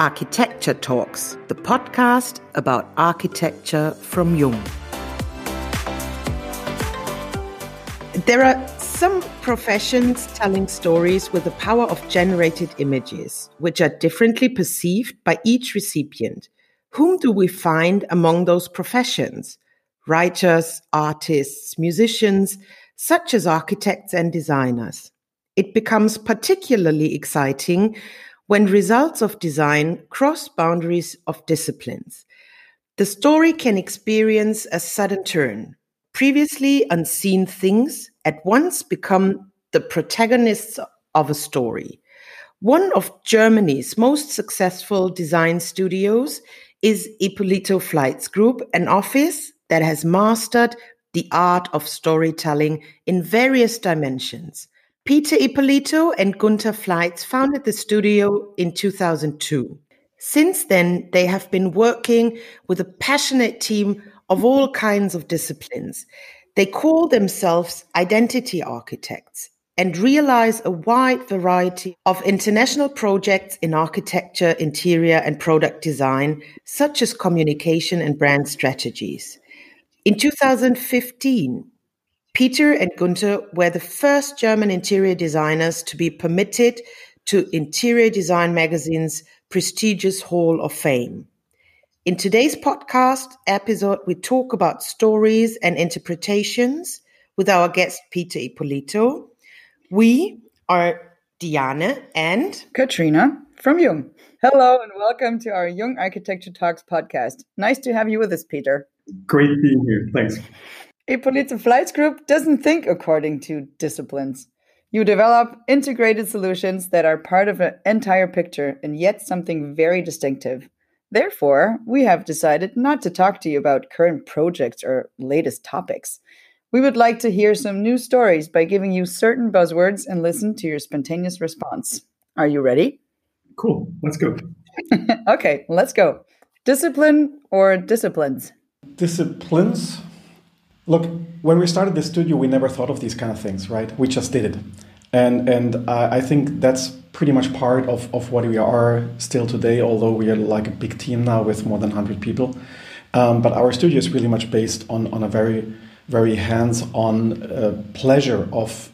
Architecture Talks, the podcast about architecture from Jung. There are some professions telling stories with the power of generated images, which are differently perceived by each recipient. Whom do we find among those professions? Writers, artists, musicians, such as architects and designers. It becomes particularly exciting when results of design cross boundaries of disciplines. The story can experience a sudden turn. Previously unseen things at once become the protagonists of a story. One of Germany's most successful design studios is Ippolito Fleitz Group, an office that has mastered the art of storytelling in various dimensions. Peter Ippolito and Gunter Fleitz founded the studio in 2002. Since then, they have been working with a passionate team of all kinds of disciplines. They call themselves identity architects and realize a wide variety of international projects in architecture, interior, and product design, such as communication and brand strategies. In 2015, Peter and Gunter were the first German interior designers to be permitted to Interior Design Magazine's prestigious Hall of Fame. In today's podcast episode, we talk about stories and interpretations with our guest, Peter Ippolito. We are Diane and Katrina from Jung. Hello and welcome to our Jung Architecture Talks podcast. Nice to have you with us, Peter. Great being here. Thanks. Ippolito Fleitz Group doesn't think according to disciplines. You develop integrated solutions that are part of an entire picture and yet something very distinctive. Therefore, we have decided not to talk to you about current projects or latest topics. We would like to hear some new stories by giving you certain buzzwords and listen to your spontaneous response. Are you ready? Cool. Let's go. Okay, let's go. Discipline or disciplines? Disciplines? Look, when we started the studio, we never thought of these kind of things, right? We just did it. And I think that's pretty much part of what we are still today, although we are like a big team now with more than 100 people. But our studio is really much based on a very, very hands-on pleasure of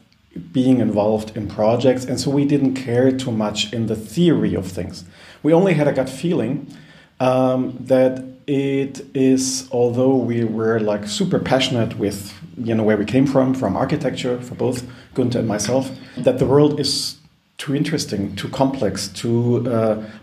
being involved in projects. And so we didn't care too much in the theory of things. We only had a gut feeling that it is, although we were like super passionate with, you know, where we came from architecture, for both Gunther and myself, that the world is too interesting, too complex, too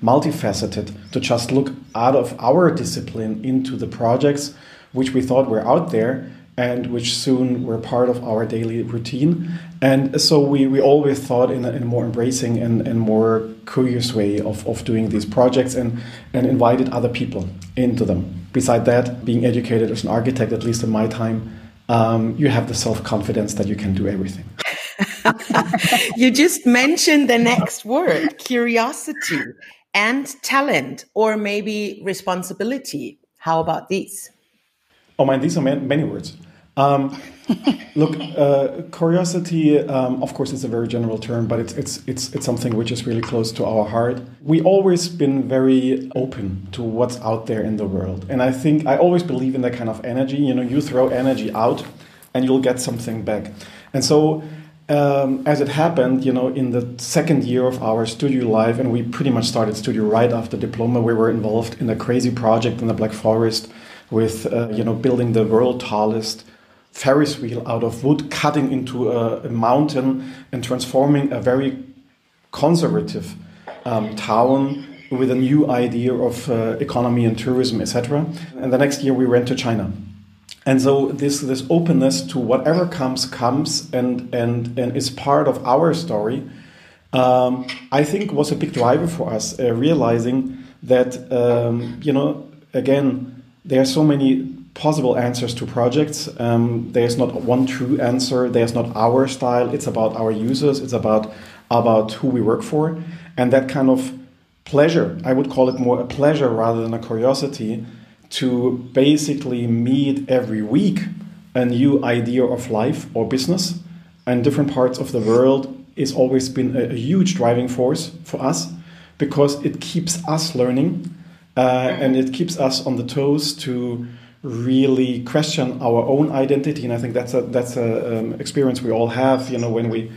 multifaceted to just look out of our discipline into the projects which we thought were out there and which soon were part of our daily routine. And so we always thought in a more embracing and more curious way of doing these projects and invited other people into them. Beside that, being educated as an architect, at least in my time, you have the self-confidence that you can do everything. You just mentioned the next word, curiosity, and talent, or maybe responsibility. How about these? Oh man, these are many words. Look, curiosity, of course, is a very general term, but it's something which is really close to our heart. We always been very open to what's out there in the world. And I think I always believe in that kind of energy. You know, you throw energy out and you'll get something back. And so as it happened, you know, in the second year of our studio life, and we pretty much started studio right after diploma, we were involved in a crazy project in the Black Forest with, building the world's tallest Ferris wheel out of wood, cutting into a mountain and transforming a very conservative town with a new idea of economy and tourism, etc. And the next year we went to China. And so this openness to whatever comes and is part of our story, I think was a big driver for us, realizing that, again, there are so many possible answers to projects. There's not one true answer. There's not our style. It's about our users. It's about who we work for. And that kind of pleasure, I would call it more a pleasure rather than a curiosity, to basically meet every week a new idea of life or business and different parts of the world, is always been a huge driving force for us. because it keeps us learning and it keeps us on the toes to really question our own identity. And I think that's a experience we all have, you know, when we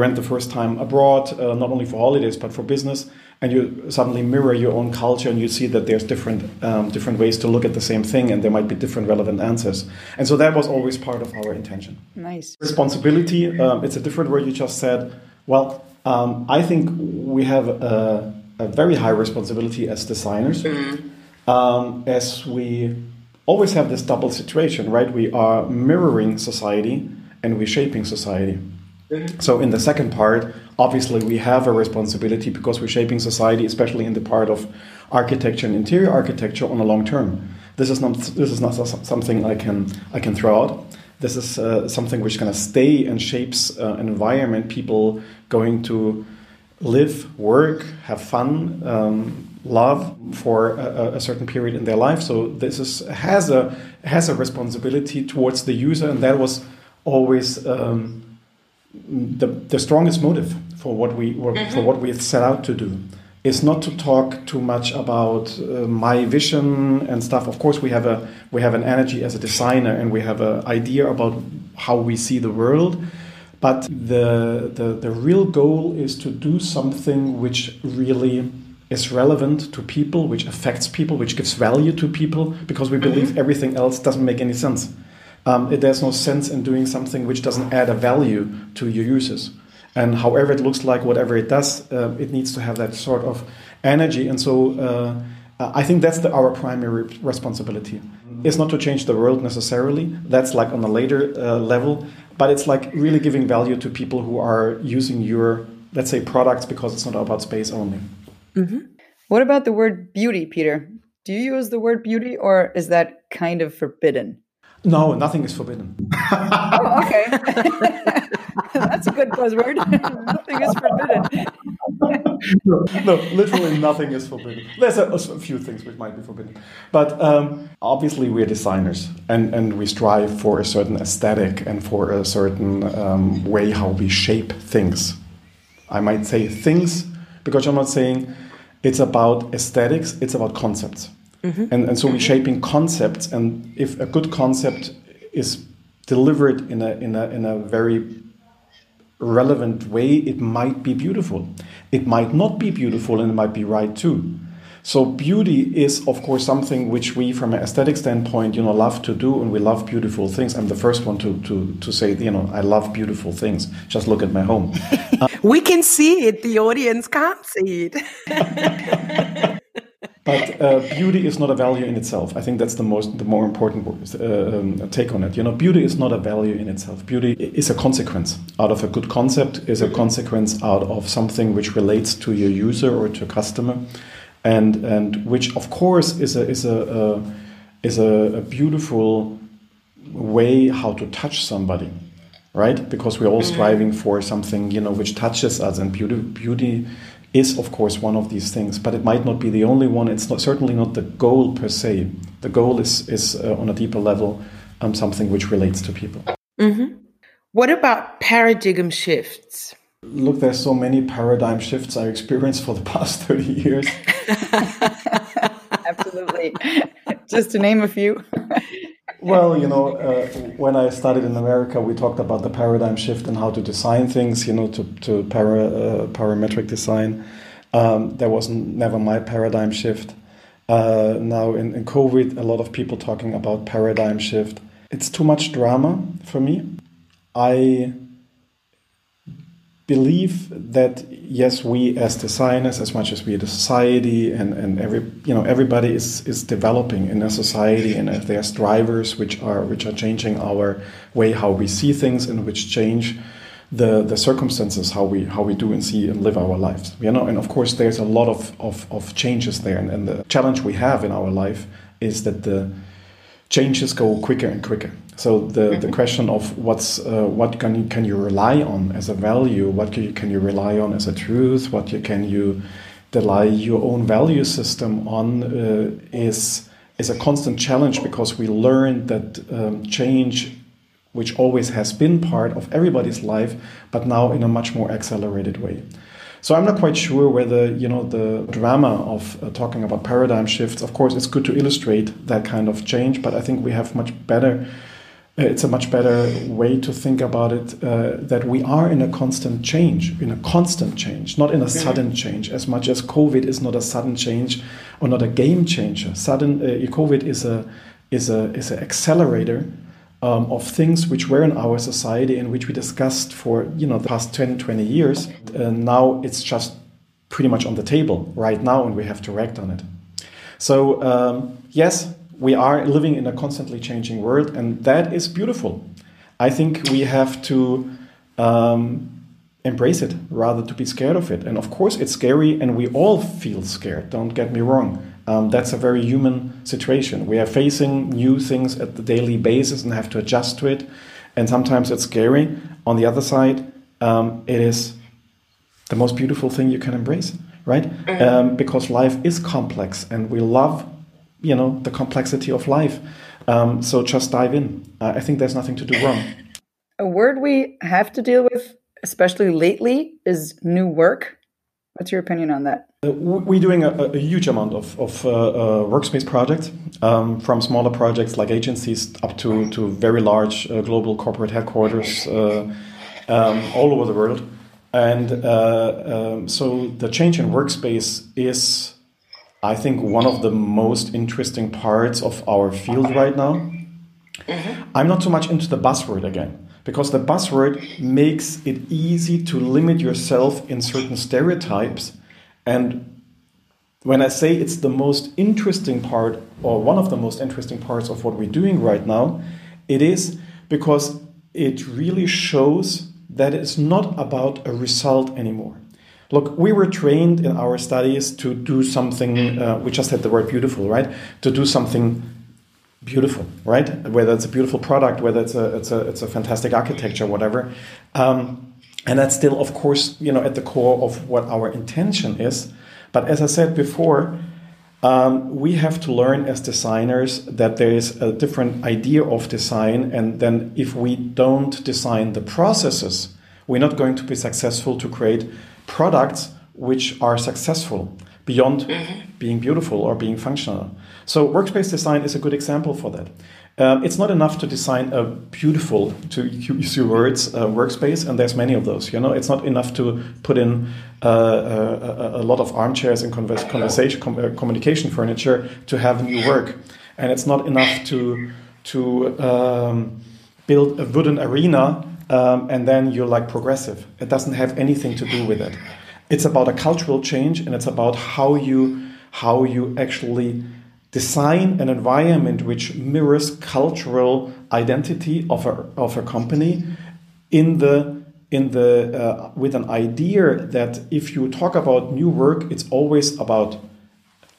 went the first time abroad, not only for holidays but for business, and you suddenly mirror your own culture and you see that there's different ways to look at the same thing, and there might be different relevant answers. And so that was always part of our intention. Nice. Responsibility, it's a different word. You just said, well, I think we have a very high responsibility as designers. Mm. As we always have this double situation, right? We are mirroring society and we're shaping society. Mm-hmm. So in the second part, obviously we have a responsibility because we're shaping society, especially in the part of architecture and interior architecture on a long term. This is not something I can throw out. This is something which is going to stay and shapes an environment people going to live, work, have fun, love for a certain period in their life. So this has a responsibility towards the user, and that was always the strongest motive for what we set out to do. It's not to talk too much about my vision and stuff. Of course, we have an energy as a designer, and we have an idea about how we see the world. But the real goal is to do something which really is relevant to people, which affects people, which gives value to people, because we believe everything else doesn't make any sense. There's no sense in doing something which doesn't add a value to your users. And however it looks like, whatever it does, it needs to have that sort of energy. And so I think that's our primary responsibility. It's not to change the world necessarily. That's like on a later level. But it's like really giving value to people who are using your, let's say, products, because it's not about space only. Mm-hmm. What about the word beauty, Peter? Do you use the word beauty, or is that kind of forbidden? No, nothing is forbidden. Oh, okay. That's a good buzzword. Nothing is forbidden. No, literally nothing is forbidden. There's a few things which might be forbidden. But obviously we're designers, and we strive for a certain aesthetic and for a certain way how we shape things. I might say things, because I'm not saying it's about aesthetics, it's about concepts. Mm-hmm. And so we're shaping concepts, and if a good concept is delivered in a very relevant way, it might be beautiful. It might not be beautiful, and it might be right too. So beauty is, of course, something which we, from an aesthetic standpoint, you know, love to do, and we love beautiful things. I'm the first one to say, you know, I love beautiful things. Just look at my home. We can see it. The audience can't see it. But beauty is not a value in itself. I think that's the more important take on it. You know, beauty is not a value in itself. Beauty is a consequence out of a good concept, is a consequence out of something which relates to your user or to a customer. And which, of course, is a beautiful way how to touch somebody, right? Because we're all striving for something, you know, which touches us, and beauty is, of course, one of these things. But it might not be the only one. It's not certainly not the goal per se. The goal is on a deeper level, something which relates to people. Mm-hmm. What about paradigm shifts? Look, there's so many paradigm shifts I experienced for the past 30 years. Absolutely. Just to name a few. Well, you know, when I studied in America, we talked about the paradigm shift and how to design things, you know, to parametric design. There was never my paradigm shift. Now in COVID, a lot of people talking about paradigm shift. It's too much drama for me. I believe that, yes, we as designers, as much as we as a society and everybody is developing in a society, and if there's drivers which are changing our way how we see things, and which change the circumstances how we do and see and live our lives, you know. And of course there's a lot of changes there, and the challenge we have in our life is that the changes go quicker and quicker. So the question of what can you rely on as a value, what can you rely on as a truth, what can you rely your own value system on is a constant challenge, because we learned that change, which always has been part of everybody's life, but now in a much more accelerated way. So I'm not quite sure whether, the drama of talking about paradigm shifts, of course, it's good to illustrate that kind of change, but I think we have it's a much better way to think about it, that we are in a constant change, not in a sudden change, as much as COVID is not a sudden change or not a game changer. COVID is an accelerator of things which were in our society and which we discussed for, the past 10, 20 years. Now it's just pretty much on the table right now and we have to react on it. So, yes, we are living in a constantly changing world, and that is beautiful. I think we have to embrace it rather to be scared of it. And of course, it's scary, and we all feel scared. Don't get me wrong. That's a very human situation. We are facing new things at the daily basis and have to adjust to it. And sometimes it's scary. On the other side, it is the most beautiful thing you can embrace, right? Because life is complex, and we love the complexity of life. So just dive in. I think there's nothing to do wrong. A word we have to deal with, especially lately, is new work. What's your opinion on that? We're doing a huge amount of workspace projects, from smaller projects like agencies up to very large global corporate headquarters all over the world. And so the change in workspace is, I think, one of the most interesting parts of our field right now. I'm not so much into the buzzword again, because the buzzword makes it easy to limit yourself in certain stereotypes. And when I say it's the most interesting part, or one of the most interesting parts of what we're doing right now, it is because it really shows that it's not about a result anymore. Look, we were trained in our studies to do something, we just had the word beautiful, right? To do something beautiful, right? Whether it's a beautiful product, whether it's a fantastic architecture, whatever. And that's still, of course, at the core of what our intention is. But as I said before, we have to learn as designers that there is a different idea of design. And then if we don't design the processes, we're not going to be successful to create products which are successful beyond being beautiful or being functional. So workspace design is a good example for that. It's not enough to design a beautiful, to use your words, workspace, and there's many of those. It's not enough to put in a lot of armchairs and communication furniture to have new work, and it's not enough to build a wooden arena. And then you're like progressive. It doesn't have anything to do with it. It's about a cultural change, and it's about how you actually design an environment which mirrors cultural identity of a company in the with an idea that if you talk about new work, it's always about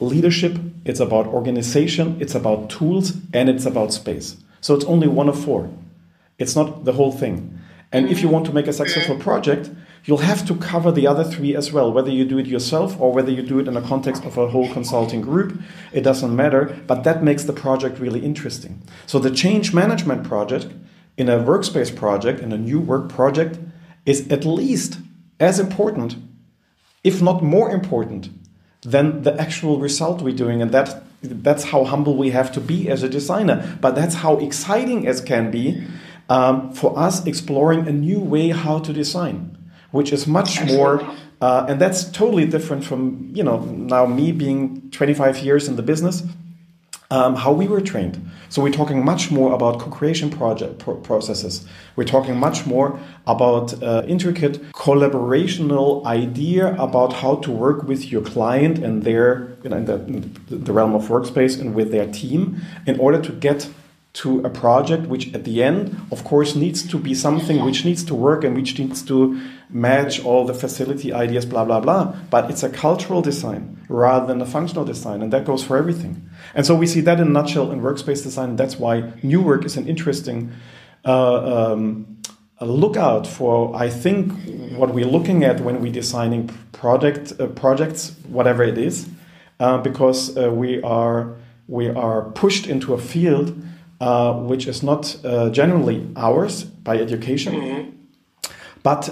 leadership, it's about organization, it's about tools, and it's about space. So it's only one of four. It's not the whole thing. And if you want to make a successful project, you'll have to cover the other three as well, whether you do it yourself or whether you do it in the context of a whole consulting group. It doesn't matter, but that makes the project really interesting. So the change management project in a workspace project, in a new work project, is at least as important, if not more important, than the actual result we're doing. And that's how humble we have to be as a designer, but that's how exciting it can be. For us, exploring a new way how to design, which is much more, and that's totally different from, now me being 25 years in the business, how we were trained. So we're talking much more about co-creation processes. We're talking much more about intricate collaborational idea about how to work with your client and their, in the realm of workspace and with their team in order to get to a project which at the end, of course, needs to be something which needs to work and which needs to match all the facility ideas, blah, blah, blah. But it's a cultural design rather than a functional design, and that goes for everything. And so we see that in a nutshell in workspace design. That's why new work is an interesting lookout for, I think, what we're looking at when we're designing projects, whatever it is, because we are pushed into a field which is not generally ours by education, But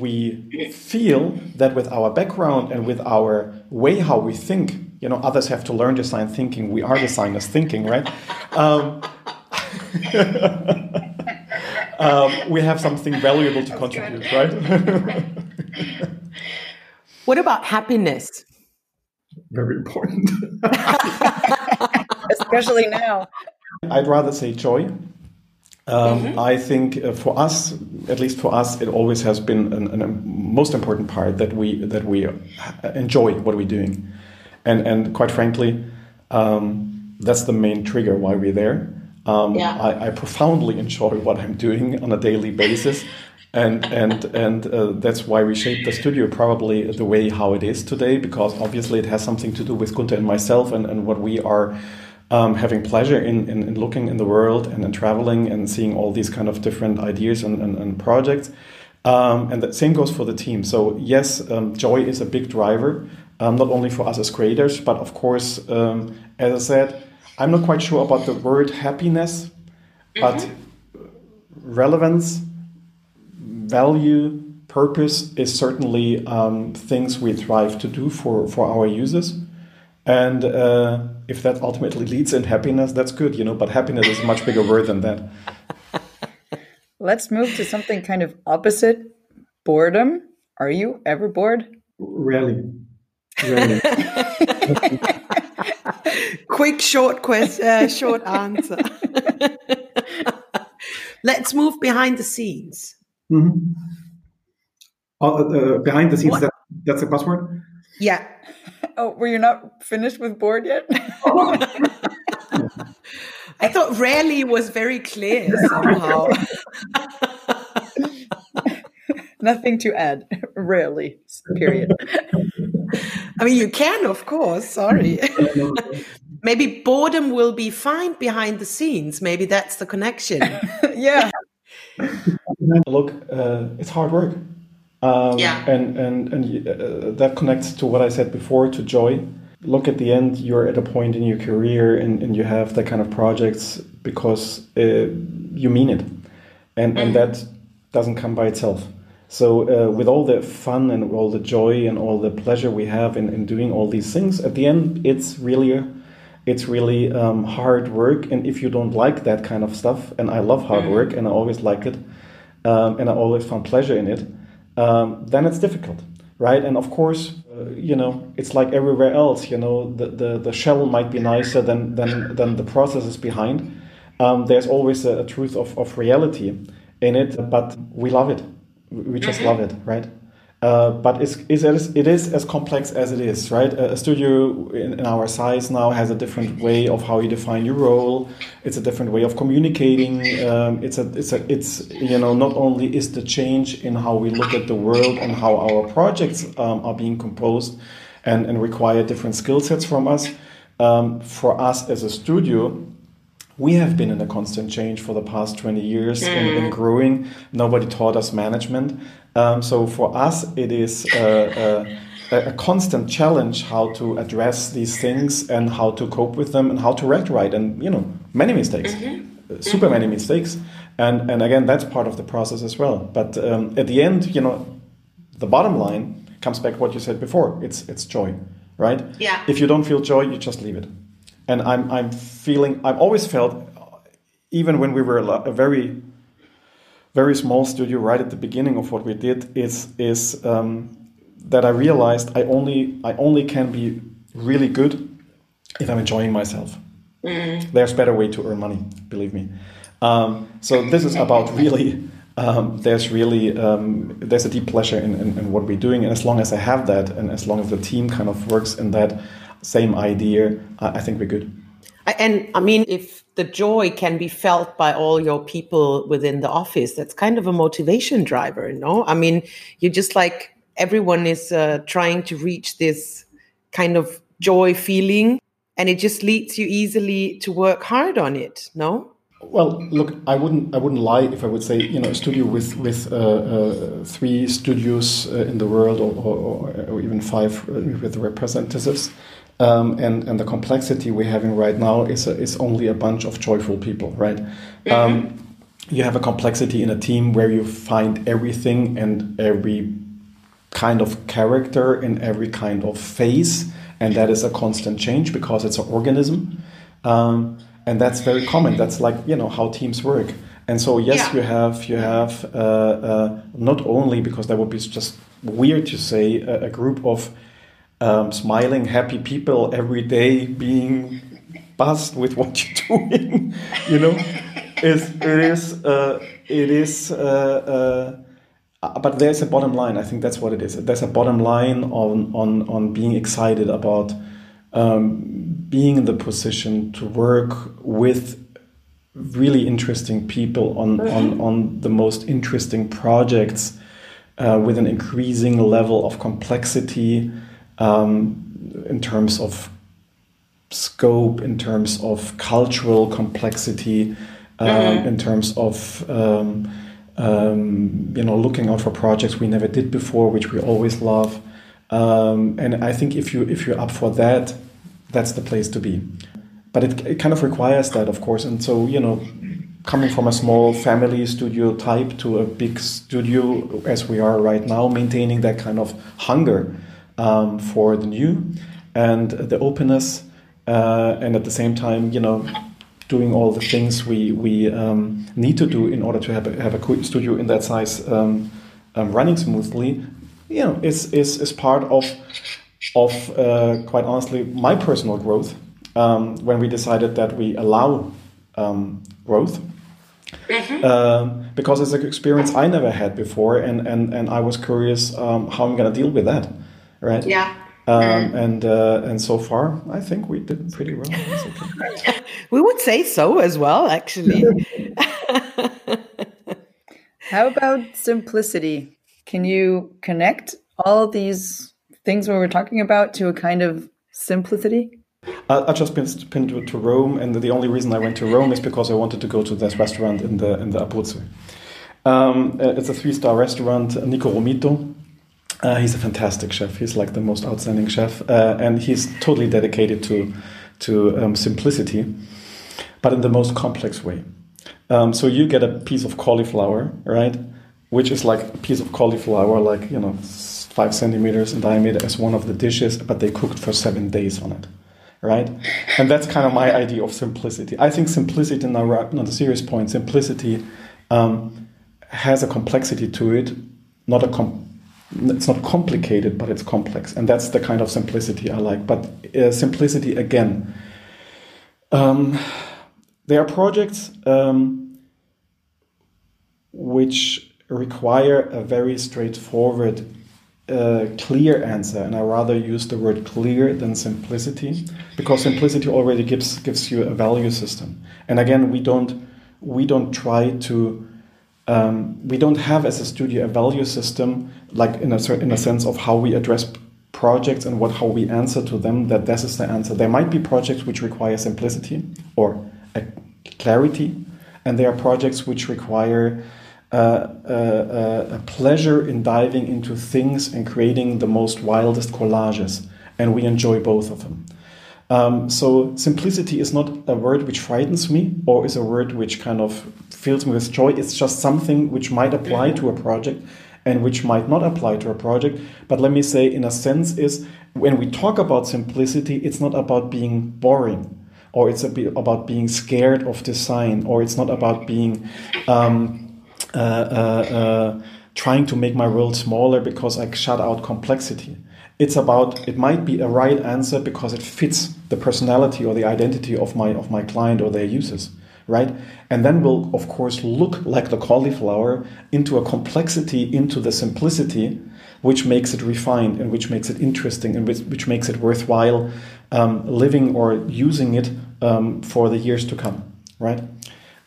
we feel that with our background and with our way how we think, you know, others have to learn design thinking. We are designers thinking, right? We have something valuable to contribute, right? What about happiness? Very important. Especially now. I'd rather say joy. I think for us, at least for us, it always has been a most important part that we enjoy what we're doing, and quite frankly, that's the main trigger why we're there. I profoundly enjoy what I'm doing on a daily basis, and that's why we shaped the studio probably the way how it is today, because obviously it has something to do with Gunter and myself and what we are. Having pleasure in looking in the world and in traveling and seeing all these kind of different ideas and projects. And the same goes for the team. So yes, joy is a big driver, not only for us as creators, but of course, as I said, I'm not quite sure about the word happiness, but relevance, value, purpose is certainly things we thrive to do for our users. And if that ultimately leads in happiness, that's good, you know, but happiness is a much bigger word than that. Let's move to something kind of opposite, boredom. Are you ever bored? Really. Quick, short question, short answer. Let's move behind the scenes. Mm-hmm. Behind the scenes, that's a buzzword? Yeah. Oh, were you not finished with bored yet? I thought rarely was very clear somehow. Nothing to add. Rarely, period. I mean, you can, of course. Sorry. Maybe boredom will be fine behind the scenes. Maybe that's the connection. Yeah. Look, it's hard work. And that connects to what I said before, to joy. Look, at the end, you're at a point in your career and you have that kind of projects because you mean it. And that doesn't come by itself. So with all the fun and all the joy and all the pleasure we have in doing all these things, at the end, it's really hard work. And if you don't like that kind of stuff, and I love hard work and I always liked it, and I always found pleasure in it, then it's difficult, right? And of course, you know, it's like everywhere else, you know, the shell might be nicer than the processes behind. There's always a truth of reality in it, but we love it. We just love it, right? But it is as complex as it is, right? A studio in our size now has a different way of how you define your role. It's a different way of communicating. It's not only is the change in how we look at the world and how our projects are being composed and require different skill sets from us. For us as a studio, we have been in a constant change for the past 20 years in growing. Nobody taught us management. So for us, it is a constant challenge how to address these things and how to cope with them and how to react right. And, you know, many mistakes, super many mistakes. And again, that's part of the process as well. But at the end, you know, the bottom line comes back to what you said before. It's joy, right? Yeah. If you don't feel joy, you just leave it. And I've always felt, even when we were a very, very small studio right at the beginning of what we did, is that I realized I only can be really good if I'm enjoying myself. There's a better way to earn money, believe me. So this is about really, there's a deep pleasure in what we're doing. And as long as I have that, and as long as the team kind of works in that same idea, I think we're good. And I mean, if the joy can be felt by all your people within the office, that's kind of a motivation driver, no? I mean, you're just like, everyone is trying to reach this kind of joy feeling, and it just leads you easily to work hard on it, no? Well, look, I wouldn't lie if I would say, you know, a studio with 3 studios in the world or even 5 with representatives, and the complexity we're having right now is only a bunch of joyful people, right? you have a complexity in a team where you find everything and every kind of character in every kind of phase, and that is a constant change because it's an organism, and that's very common. That's like, you know, how teams work. And so yes, yeah. you have not only, because that would be just weird to say, a group of smiling, happy people every day being buzzed with what you're doing, you know. But there's a bottom line. I think that's what it is. There's a bottom line on being excited about being in the position to work with really interesting people on the most interesting projects with an increasing level of complexity in terms of scope, in terms of cultural complexity, in terms of... looking out for projects we never did before, which we always love, and I think if you're up for that, that's the place to be. But it kind of requires that, of course. And so, you know, coming from a small family studio type to a big studio as we are right now, maintaining that kind of hunger for the new and the openness, and at the same time, you know, doing all the things we need to do in order to have a studio in that size running smoothly, you know, is part of quite honestly my personal growth. When we decided that we allow growth, because it's an experience I never had before, and I was curious how I'm gonna deal with that, right? Yeah. And so far, I think we did pretty well. Okay. We would say so as well, actually. How about simplicity? Can you connect all these things we were talking about to a kind of simplicity? I've just been to Rome, and the only reason I went to Rome is because I wanted to go to this restaurant in the Abruzzo. It's a 3-star restaurant, Nico Romito. He's a fantastic chef. He's like the most outstanding chef, and he's totally dedicated to simplicity, but in the most complex way. So you get a piece of cauliflower, right? Which is like a piece of cauliflower, like, you know, 5 centimeters in diameter as one of the dishes, but they cooked for 7 days on it, right? And that's kind of my idea of simplicity. I think simplicity, now on the serious point, simplicity has a complexity to it, not a it's not complicated, but it's complex. And that's the kind of simplicity I like. But simplicity, again, there are projects which require a very straightforward, clear answer. And I rather use the word clear than simplicity, because simplicity already gives you a value system. And again, we don't try to... we don't have as a studio a value system, like in a sense of how we address projects and how we answer to them, that is the answer. There might be projects which require simplicity or clarity, and there are projects which require a pleasure in diving into things and creating the most wildest collages, and we enjoy both of them. So simplicity is not a word which frightens me or is a word which kind of fills me with joy. It's just something which might apply to a project and which might not apply to a project. But let me say, in a sense, is when we talk about simplicity, it's not about being boring, or it's about being scared of design, or it's not about being trying to make my world smaller because I shut out complexity. It's about, it might be a right answer because it fits the personality or the identity of my client or their users, right? And then we'll, of course, look like the cauliflower into a complexity, into the simplicity, which makes it refined and which makes it interesting and which makes it worthwhile living or using it for the years to come, right?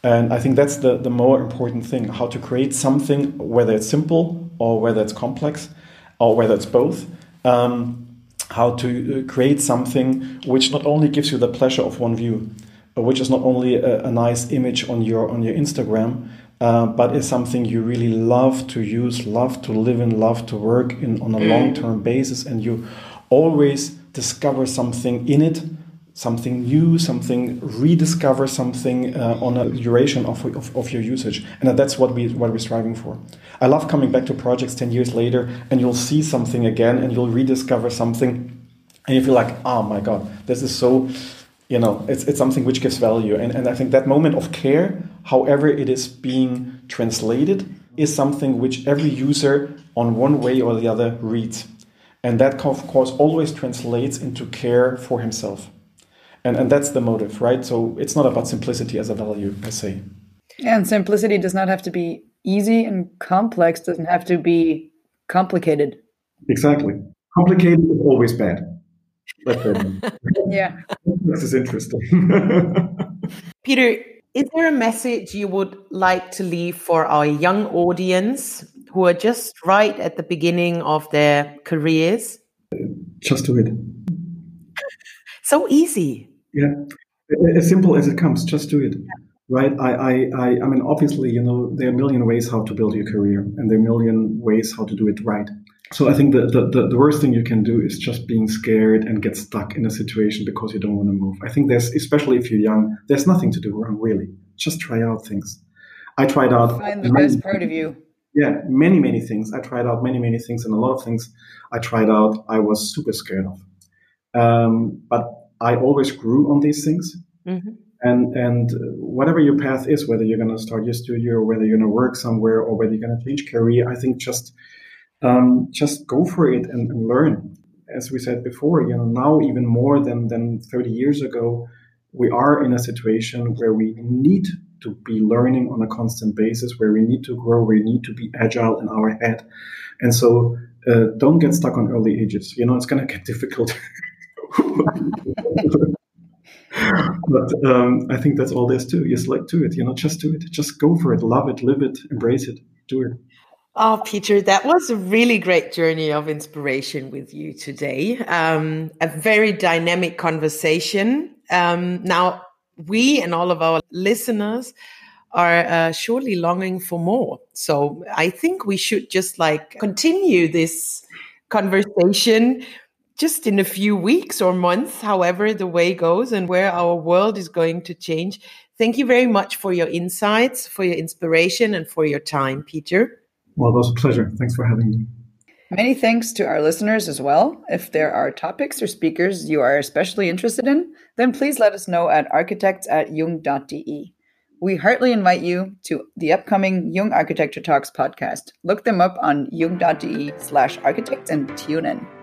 And I think that's the more important thing, how to create something, whether it's simple or whether it's complex or whether it's both, how to create something which not only gives you the pleasure of one view, which is not only a nice image on your Instagram, but is something you really love to use, love to live in, love to work in on a long-term basis, and you always discover something in it something new, something, rediscover something on a duration of your usage. And that's what we're striving for. I love coming back to projects 10 years later and you'll see something again and you'll rediscover something and you feel like, oh my God, this is so, you know, it's something which gives value. And I think that moment of care, however it is being translated, is something which every user on one way or the other reads. And that, of course, always translates into care for himself. And that's the motive, right? So it's not about simplicity as a value, per se. And simplicity does not have to be easy, and complex doesn't have to be complicated. Exactly. Complicated is always bad. Yeah. This is interesting. Peter, is there a message you would like to leave for our young audience who are just right at the beginning of their careers? Just do it. So easy. Yeah, as simple as it comes. Just do it, right? I mean, obviously, you know, there are a million ways how to build your career, and there are a million ways how to do it right. So I think the worst thing you can do is just being scared and get stuck in a situation because you don't want to move. I think there's, especially if you're young, there's nothing to do wrong, really. Just try out things. I tried out. Find the best part of you. Yeah, many, many things. I tried out many, many things, and a lot of things I tried out I was super scared of. But I always grew on these things, and whatever your path is, whether you're going to start your studio or whether you're going to work somewhere or whether you're going to change career, I think just go for it and learn. As we said before, you know, now even more than 30 years ago, we are in a situation where we need to be learning on a constant basis, where we need to grow, we need to be agile in our head, and so don't get stuck on early ages. You know, it's going to get difficult. But I think that's all there's to it. Just like do it, you know, just do it. Just go for it. Love it, live it, embrace it, do it. Oh, Peter, that was a really great journey of inspiration with you today. A very dynamic conversation. Now, we and all of our listeners are surely longing for more. So I think we should just like continue this conversation just in a few weeks or months, however the way goes and where our world is going to change. Thank you very much for your insights, for your inspiration, and for your time, Peter. Well, it was a pleasure. Thanks for having me. Many thanks to our listeners as well. If there are topics or speakers you are especially interested in, then please let us know at architects@jung.de. We heartily invite you to the upcoming Jung Architecture Talks podcast. Look them up on jung.de/architects and tune in.